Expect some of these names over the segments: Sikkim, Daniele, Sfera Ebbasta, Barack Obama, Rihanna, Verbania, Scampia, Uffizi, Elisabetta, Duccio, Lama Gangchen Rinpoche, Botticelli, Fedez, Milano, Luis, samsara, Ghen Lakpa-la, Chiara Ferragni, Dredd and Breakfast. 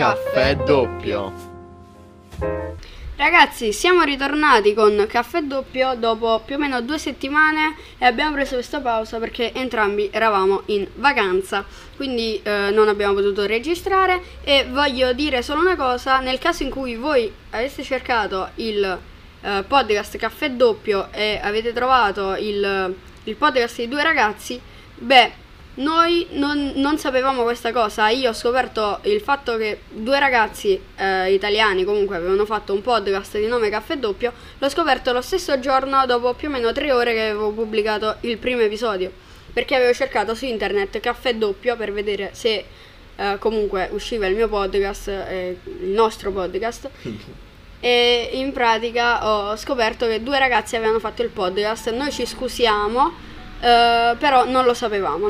Caffè Doppio. Ragazzi, siamo ritornati con Caffè Doppio dopo più o meno 2 settimane e abbiamo preso questa pausa perché entrambi eravamo in vacanza, quindi non abbiamo potuto registrare. E voglio dire solo una cosa: nel caso in cui voi aveste cercato il podcast Caffè Doppio e avete trovato il podcast dei due ragazzi, beh, noi non sapevamo questa cosa. Io ho scoperto il fatto che 2 ragazzi italiani comunque avevano fatto un podcast di nome Caffè Doppio. L'ho scoperto lo stesso giorno, dopo più o meno 3 ore che avevo pubblicato il primo episodio, perché avevo cercato su internet Caffè Doppio per vedere se comunque usciva il mio podcast, il nostro podcast. E in pratica ho scoperto che 2 ragazzi avevano fatto il podcast. Noi ci scusiamo, però non lo sapevamo.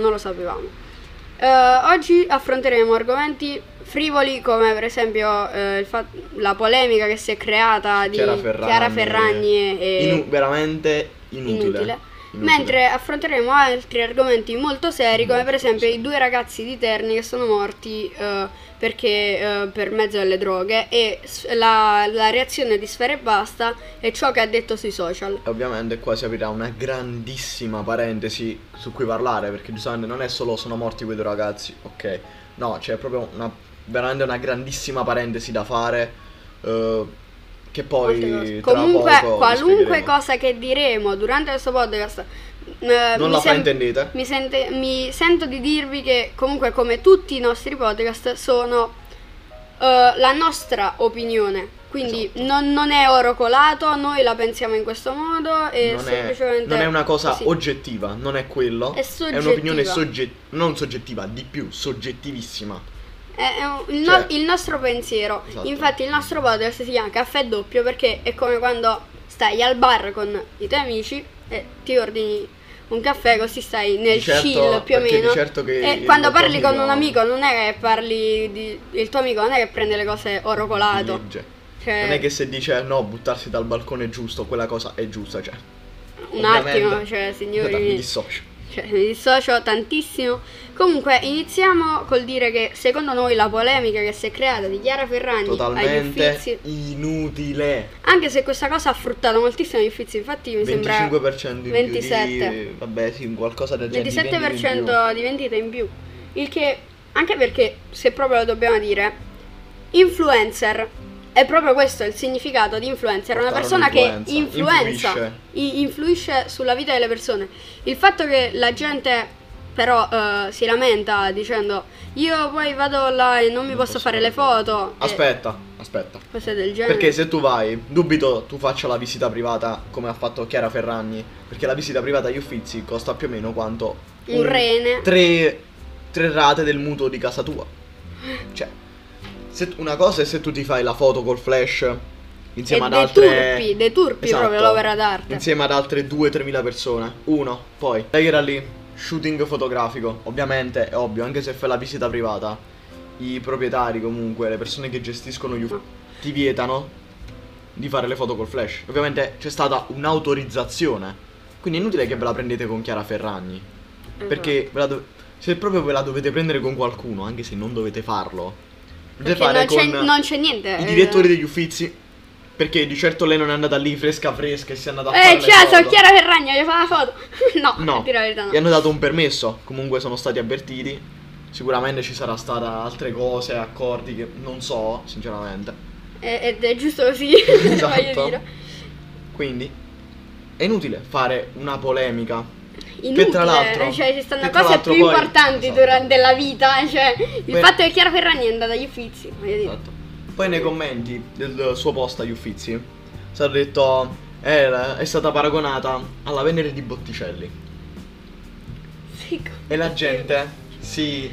Oggi affronteremo argomenti frivoli come per esempio la polemica che si è creata di Chiara Ferragni veramente inutile. Mentre affronteremo altri argomenti molto seri come per esempio i 2 ragazzi di Terni che sono morti perché per mezzo delle droghe, e la reazione di Sfera Ebbasta e ciò che ha detto sui social. Ovviamente qua si aprirà una grandissima parentesi su cui parlare, perché giustamente non è solo sono morti quei 2 ragazzi, ok, no, c'è proprio veramente una grandissima parentesi da fare, che poi comunque qualunque cosa che diremo durante questo podcast non la fraintendete. Mi sento di dirvi che comunque, come tutti i nostri podcast, sono la nostra opinione, quindi esatto. non è oro colato, noi la pensiamo in questo modo e non è una cosa oggettiva, non è quello, è un'opinione non soggettiva, di più soggettivissima. Il nostro pensiero, esatto. Infatti il nostro podcast si chiama Caffè Doppio perché è come quando stai al bar con i tuoi amici e ti ordini un caffè, così stai nel chill più o meno, e quando parli con un amico non è che parli il tuo amico non è che prende le cose oro colato, non è che se dice no, buttarsi dal balcone è giusto, quella cosa è giusta, cioè un attimo, signori, mi dissocio. Mi dissocio tantissimo. Comunque iniziamo col dire che secondo noi la polemica che si è creata di Chiara Ferragni totalmente agli Uffizi inutile. Anche se questa cosa ha fruttato moltissimo gli Uffizi. Infatti mi sembra 25% in 27% più di, vabbè sì, qualcosa del genere, 27% di vendite in più. Il che, anche perché, se proprio lo dobbiamo dire, influencer, è proprio questo il significato di influencer, è una persona che influisce sulla vita delle persone. Il fatto che la gente però si lamenta dicendo io poi vado là e non mi posso fare le foto. Aspetta, cose del genere. Perché se tu vai, dubito tu faccia la visita privata come ha fatto Chiara Ferragni, perché la visita privata agli Uffizi costa più o meno quanto un rene, tre rate del mutuo di casa tua. Cioè, una cosa è se tu ti fai la foto col flash insieme ad altre deturpi, esatto, proprio l'opera d'arte, insieme ad altre 2-3 mila persone. Poi lei era lì, shooting fotografico. Ovviamente è ovvio, anche se fai la visita privata, i proprietari, comunque le persone che gestiscono gli uffici, ti vietano di fare le foto col flash. Ovviamente c'è stata un'autorizzazione, quindi è inutile che ve la prendete con Chiara Ferragni, perché se proprio ve la dovete prendere con qualcuno, anche se non dovete farlo, non c'è niente. I direttori degli Uffizi, perché di certo lei non è andata lì fresca e si è andata a fare le foto. Sono Chiara Ferragni, gli fa la foto. No, per la verità no. Gli hanno dato un permesso, comunque sono stati avvertiti. Sicuramente ci sarà stata altre cose, accordi che non so, sinceramente. Ed è giusto così, esatto. Voglio dire. Quindi è inutile fare una polemica. Che tra l'altro, cioè, ci stanno cose più importanti, esatto, durante la vita, cioè il fatto che Chiara Ferragni è andata agli Uffizi, voglio dire. Esatto. Poi nei commenti del suo post agli Uffizi è stato detto è stata paragonata alla Venere di Botticelli. Fico. E la gente si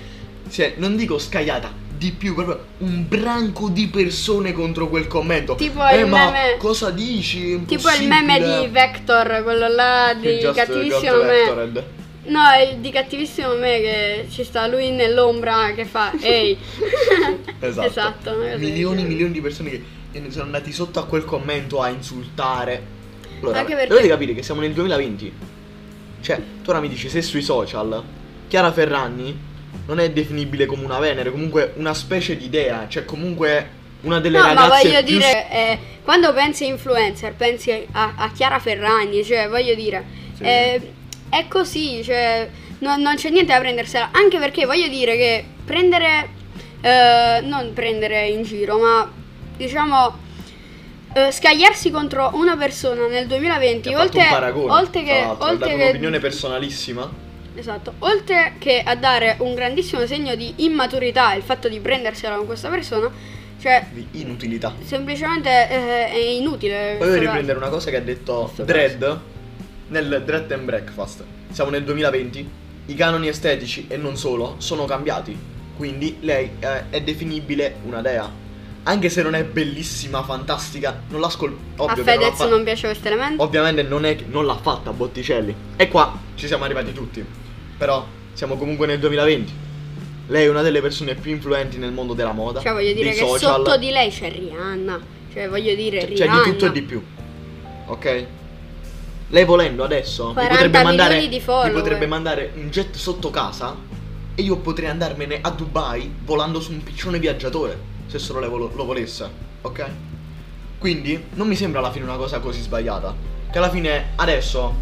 è, non dico scagliata, di più, proprio un branco di persone contro quel commento. Tipo il meme, ma cosa dici? Impossibile. Tipo il meme di Vector, quello là di cattivissimo me. No, è di cattivissimo me che ci sta lui nell'ombra che fa ehi. Esatto. Milioni di persone che sono andati sotto a quel commento a insultare. Allora, dovete capire che siamo nel 2020. Cioè, tu ora mi dici, se sui social Chiara Ferragni non è definibile come una Venere, comunque una specie di dea, cioè comunque una delle ragazze. Ma voglio dire, quando pensi a influencer pensi a Chiara Ferragni, cioè voglio dire, sì, è così, cioè non c'è niente da prendersela, anche perché voglio dire che prendere, non prendere in giro, ma diciamo scagliarsi contro una persona nel 2020, oltre che un'opinione personalissima, esatto, oltre che a dare un grandissimo segno di immaturità, il fatto di prendersela con questa persona, cioè di inutilità, semplicemente è inutile. Voglio riprendere una cosa che ha detto Dredd nel Dredd and Breakfast. Siamo nel 2020, i canoni estetici e non solo sono cambiati, quindi lei è definibile una dea. Anche se non è bellissima, fantastica, non l'ascolto. A Fedez non piaceva questo elemento. Ovviamente non l'ha fatta Botticelli. E qua ci siamo arrivati tutti. Però siamo comunque nel 2020. Lei è una delle persone più influenti nel mondo della moda. Cioè voglio dire che social, sotto di lei c'è Rihanna. Cioè voglio dire Rihanna. C'è di tutto e di più. Ok? Lei volendo adesso mi potrebbe mandare un jet sotto casa e io potrei andarmene a Dubai volando su un piccione viaggiatore, se solo lei lo volesse, ok? Quindi non mi sembra alla fine una cosa così sbagliata. Che alla fine adesso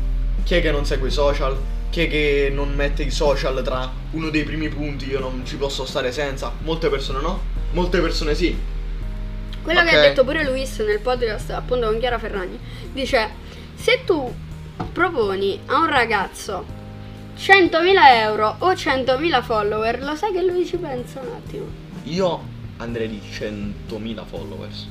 chi è che non segue i social? Chi è che non mette i social tra uno dei primi punti? Io non ci posso stare senza. Molte persone no, molte persone sì. Quello okay, che ha detto pure Luis nel podcast appunto con Chiara Ferragni. Dice, se tu proponi a un ragazzo 100.000 euro o 100.000 follower, lo sai che lui ci pensa un attimo? Io andrei di 100.000 followers.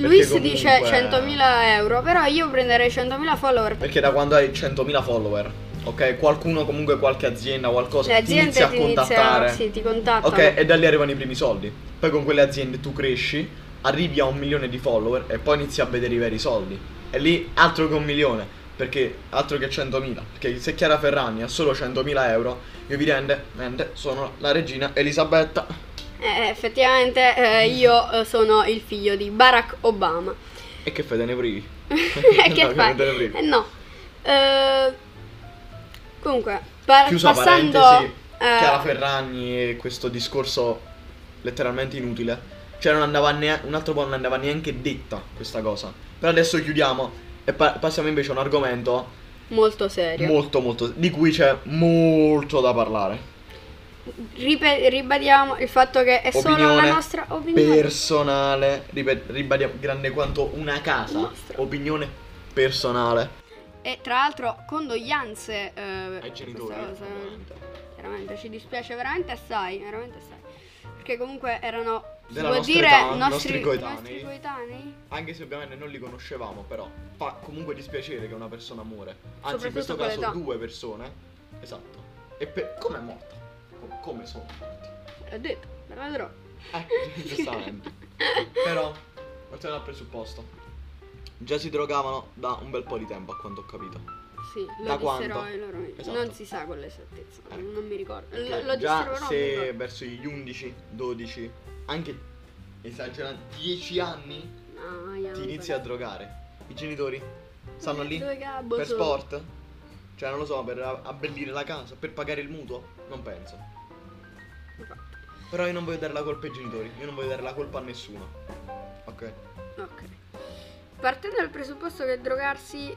Luis comunque dice 100.000 euro, però io prenderei 100.000 follower. Perché da quando hai 100.000 follower, ok, qualcuno comunque, qualche azienda, qualcosa, ti inizia a contattare, sì, ti contattano, ok, e da lì arrivano i primi soldi. Poi con quelle aziende tu cresci, arrivi a 1 milione di follower e poi inizi a vedere i veri soldi. E lì altro che 1 milione, perché altro che 100.000, perché se Chiara Ferragni ha solo 100.000 euro, evidentemente sono la regina Elisabetta. Effettivamente io sono il figlio di Barack Obama. E che fai, te ne privi? Che fai? No, comunque chiusa parentesi, Chiara Ferragni e questo discorso letteralmente inutile. Cioè non andava un altro po', non andava neanche detta questa cosa. Però adesso chiudiamo e passiamo invece a un argomento molto serio, molto di cui c'è molto da parlare. Ribadiamo il fatto che è opinione, solo la nostra opinione personale. Ribadiamo, grande quanto una casa, nostra opinione personale. E tra l'altro condoglianze ai genitori, cosa, veramente ci dispiace veramente assai, perché comunque erano, si può dire, nostri coetanei, anche se ovviamente non li conoscevamo, però fa comunque dispiacere che una persona muore, anzi in questo caso due persone, esatto. E come è morta? Come sono morti? L'ho detto, me la vedrò. Giustamente. Però, partiamo dal presupposto. Già si drogavano da un bel po' di tempo, a quanto ho capito. Sì, lo dissero ai loro amici. Esatto. Non si sa con l'esattezza, non mi ricordo. Lo già se verso gli 11, 12, anche esagerando, 10 anni, ti inizi a drogare. I genitori stanno lì per sport, cioè non lo so, per abbellire la casa, per pagare il mutuo, non penso. Però io non voglio dare la colpa ai genitori, io non voglio dare la colpa a nessuno. Ok? Ok. Partendo dal presupposto che drogarsi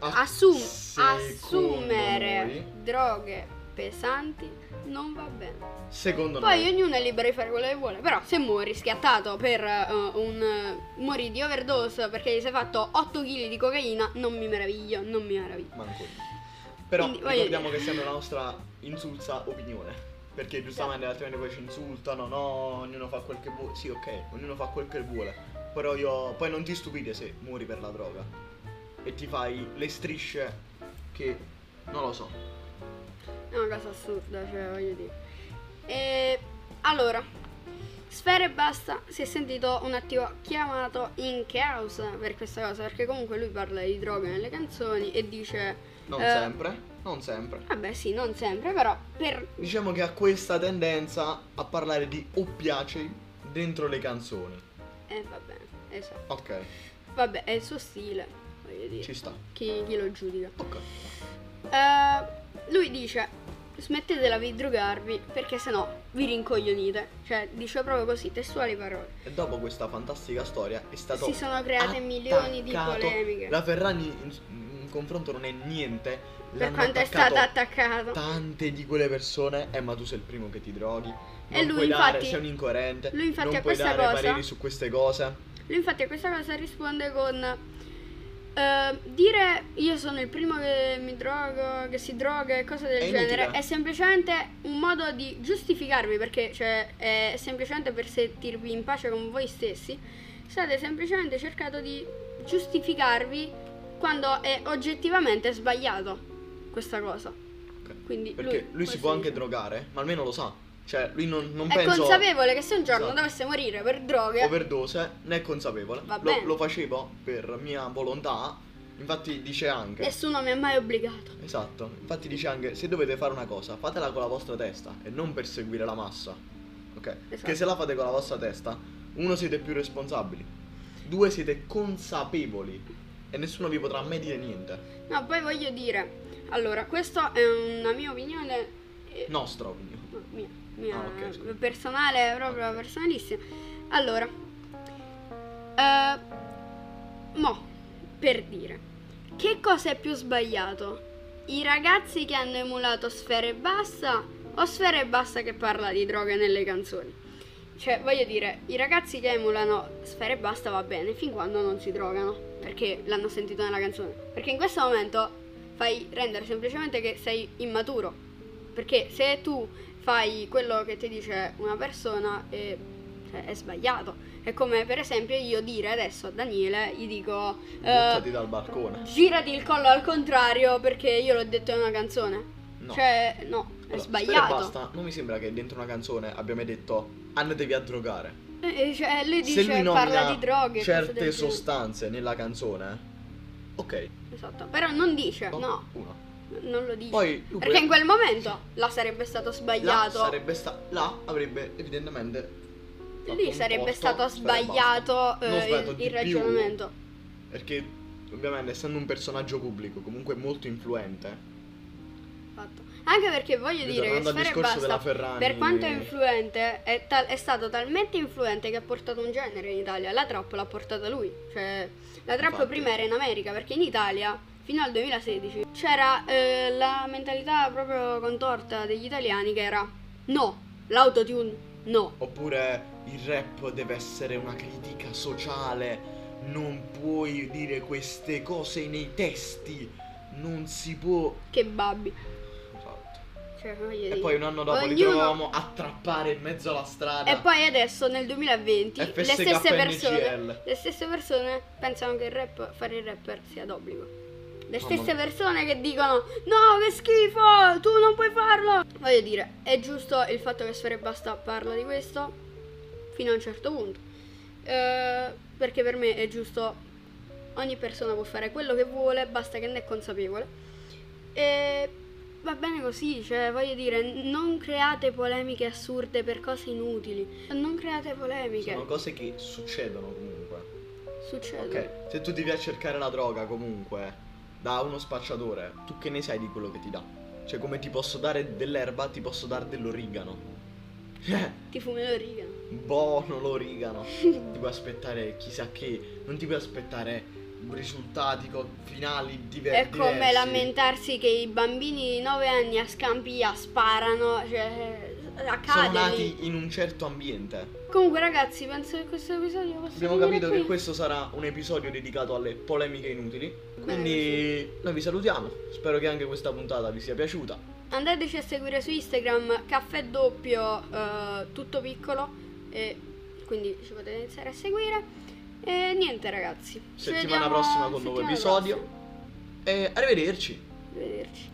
assumere droghe pesanti non va bene. Secondo me. Poi ognuno è libero di fare quello che vuole, però se muori schiattato per morì di overdose perché gli sei fatto 8 kg di cocaina, non mi meraviglio. Manco. Però quindi, ricordiamo che sembra la nostra insulsa opinione, perché giustamente altrimenti poi ci insultano, no, ognuno fa quel che vuole. Sì, ok, ognuno fa quel che vuole, però io poi non ti stupite se muori per la droga e ti fai le strisce che non lo so. È una cosa assurda, cioè voglio dire. Allora, Sfera Ebbasta si è sentito un attimo chiamato in causa per questa cosa, perché comunque lui parla di droghe nelle canzoni e dice non sempre. Vabbè sì, non sempre, però diciamo che ha questa tendenza a parlare di oppiacei dentro le canzoni. Vabbè, esatto. Ok. Vabbè, è il suo stile, voglio dire. Ci sta. Chi lo giudica? Ok. Lui dice smettetela di drogarvi perché sennò vi rincoglionite. Cioè, dice proprio così, testuali parole. E dopo questa fantastica storia è stato si sono create milioni di polemiche. La Ferragni in confronto non è niente per quanto è stata attaccata. Tante di quelle persone ma tu sei il primo che ti droghi, e lui infatti sei un incoerente, lui infatti a questa cosa pareri su queste cose. Lui infatti a questa cosa risponde con dire io sono il primo che mi drogo, che si droga e cose del genere è semplicemente un modo di giustificarvi, perché cioè è semplicemente per sentirvi in pace con voi stessi. State semplicemente cercando di giustificarvi quando è oggettivamente sbagliato questa cosa. Quindi perché lui si può anche drogare, ma almeno lo sa. Cioè lui non è penso... consapevole che se un giorno dovesse morire per droghe, overdose, ne è consapevole. Lo facevo per mia volontà. Infatti dice anche nessuno mi ha mai obbligato. Esatto. Infatti dice anche se dovete fare una cosa, fatela con la vostra testa e non per seguire la massa. Ok? Esatto. Perché se la fate con la vostra testa, uno, siete più responsabili, due, siete consapevoli e nessuno vi potrà mai dire niente. No, poi voglio dire, allora, questa è una mia opinione, nostra opinione, mia okay, personale, proprio okay, personalissima. Allora, mo, per dire, che cosa è più sbagliato? I ragazzi che hanno emulato Sfera Ebbasta o Sfera Ebbasta che parla di droga nelle canzoni? Cioè, voglio dire, i ragazzi che emulano Sfera Ebbasta va bene fin quando non si drogano, perché l'hanno sentito nella canzone. Perché in questo momento fai rendere semplicemente che sei immaturo. Perché se tu fai quello che ti dice una persona è sbagliato. È come per esempio io dire adesso a Daniele, gli dico buttati dal balcone, girati il collo al contrario perché io l'ho detto in una canzone. No. Cioè, no, allora, è sbagliato. Basta, non mi sembra che dentro una canzone abbiamo detto andatevi a drogare. Cioè, lui dice che parla di droghe, certe sostanze nella canzone. Ok. Esatto, però non dice, no. Uno. Non lo dice. Poi, perché in quel momento là sarebbe stato sbagliato. Là avrebbe evidentemente lì sarebbe stato sbagliato il ragionamento. Perché ovviamente essendo un personaggio pubblico comunque molto influente. Fatto. Anche perché voglio dire che Sfera Ebbasta, per quanto è influente, è stato talmente influente che ha portato un genere in Italia. La trap l'ha portata lui. Cioè, la trap prima era in America, perché in Italia fino al 2016 c'era la mentalità proprio contorta degli italiani che era no, l'autotune no. Oppure il rap deve essere una critica sociale, non puoi dire queste cose nei testi, non si può. Che babbi. E poi un anno dopo li trovavamo a trappare in mezzo alla strada. E poi adesso nel 2020 le stesse persone pensano che fare il rapper sia d'obbligo. Le stesse persone che dicono no, che schifo, tu non puoi farlo. Voglio dire, è giusto il fatto che Sfera Ebbasta parla di questo fino a un certo punto, perché per me è giusto. Ogni persona può fare quello che vuole, basta che ne è consapevole. E va bene così, cioè voglio dire, non create polemiche assurde per cose inutili. Non create polemiche. Sono cose che succedono comunque. Succedono. Ok, se tu ti vai a cercare la droga comunque da uno spacciatore, tu che ne sai di quello che ti dà? Cioè, come ti posso dare dell'erba, ti posso dare dell'origano. Ti fumi l'origano. Buono l'origano. Ti puoi aspettare chissà che, non ti puoi aspettare risultati finali diversi. È come lamentarsi che i bambini di 9 anni a Scampia sparano, cioè accadono. Sono nati in un certo ambiente. Comunque ragazzi, penso che questo episodio abbiamo capito qui, che questo sarà un episodio dedicato alle polemiche inutili. Quindi noi vi salutiamo. Spero che anche questa puntata vi sia piaciuta. Andateci a seguire su Instagram, caffè doppio tutto piccolo, e quindi ci potete iniziare a seguire. E niente ragazzi, settimana prossima con un nuovo episodio. E arrivederci.